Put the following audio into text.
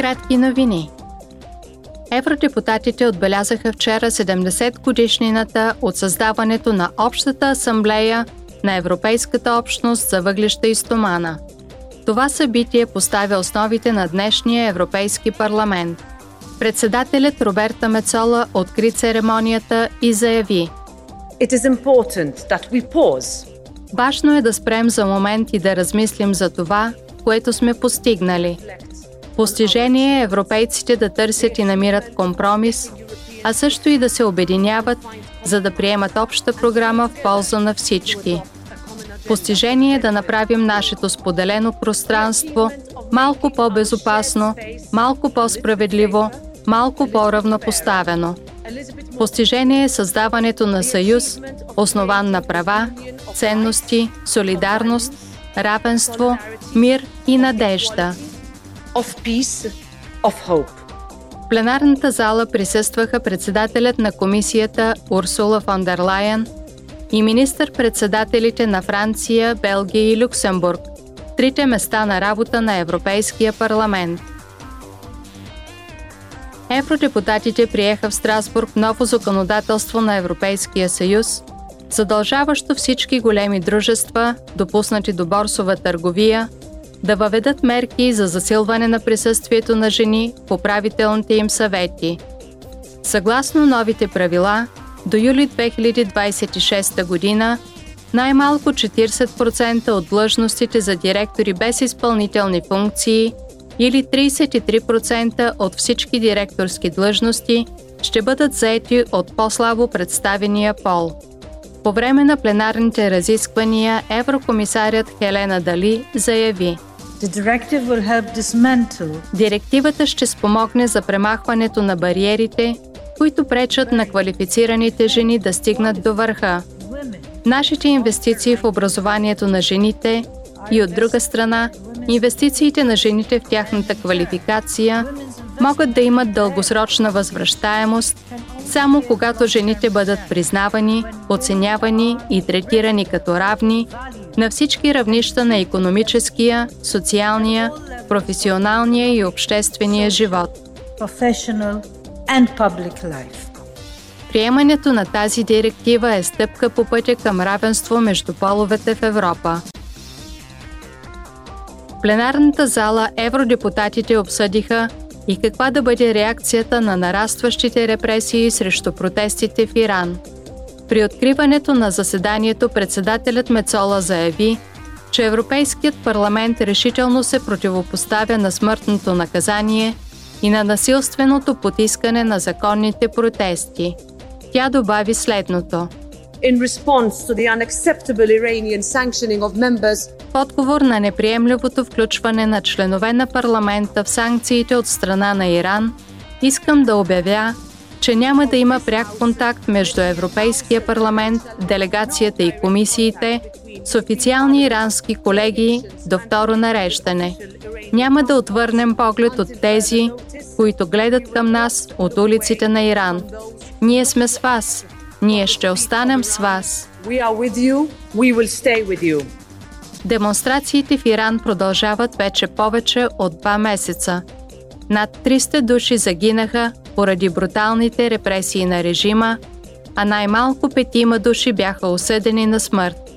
кратки новини. Евродепутатите отбелязаха вчера 70-годишнината от създаването на Общата асамблея на Европейската общност за въглища и стомана. Това събитие поставя основите на днешния Европейски парламент. Председателят Роберт Мецола откри церемонията и заяви: It is important that we pause. Важно е да спрем за момент и да размислим за това, което сме постигнали. Постижение е европейците да търсят и намират компромис, а също и да се обединяват, за да приемат обща програма в полза на всички. Постижение е да направим нашето споделено пространство малко по-безопасно, малко по-справедливо, малко по-равнопоставено. Постижение е създаването на съюз, основан на права, ценности, солидарност, равенство, мир и надежда. Of peace, of hope. В пленарната зала присъстваха председателят на комисията Урсула фон дер Лайен и министър-председателите на Франция, Белгия и Люксембург, трите места на работа на Европейския парламент. Евродепутатите приеха в Страсбург ново законодателство на Европейския съюз, задължаващо всички големи дружества, допуснати до борсова търговия, да въведат мерки за засилване на присъствието на жени в управителните им съвети. Съгласно новите правила, до юли 2026 година най-малко 40% от длъжностите за директори без изпълнителни функции или 33% от всички директорски длъжности ще бъдат заети от по-слабо представения пол. По време на пленарните разисквания еврокомисарят Хелена Дали заяви: Директивата ще спомогне за премахването на бариерите, които пречат на квалифицираните жени да стигнат до върха. Нашите инвестиции в образованието на жените и, от друга страна, инвестициите на жените в тяхната квалификация могат да имат дългосрочна възвръщаемост, само когато жените бъдат признавани, оценявани и третирани като равни на всички равнища на икономическия, социалния, професионалния и обществения живот. Приемането на тази директива е стъпка по пътя към равенство между половете в Европа. В пленарната зала евродепутатите обсъдиха и каква да бъде реакцията на нарастващите репресии срещу протестите в Иран. При откриването на заседанието председателят Мецола заяви, че Европейският парламент решително се противопоставя на смъртното наказание и на насилственото потискане на законните протести. Тя добави следното: В отговор на неприемливото включване на членове на парламента в санкциите от страна на Иран, искам да обявя, че няма да има пряк контакт между Европейския парламент, делегацията и комисиите с официални ирански колеги до второ нареждане. Няма да отвърнем поглед от тези, които гледат към нас от улиците на Иран. Ние сме с вас. Ние ще останем с вас. Демонстрациите в Иран продължават вече повече от 2 месеца. Над 300 души загинаха поради бруталните репресии на режима, а най-малко 5 души бяха осъдени на смърт.